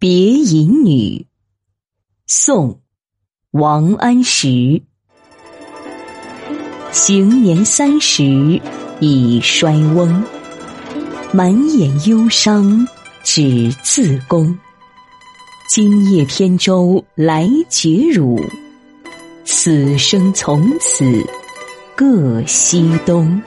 别淫女，宋，王安石。行年30，已衰翁，满眼忧伤，只自宫。今夜扁舟来解乳，此生从此各西东。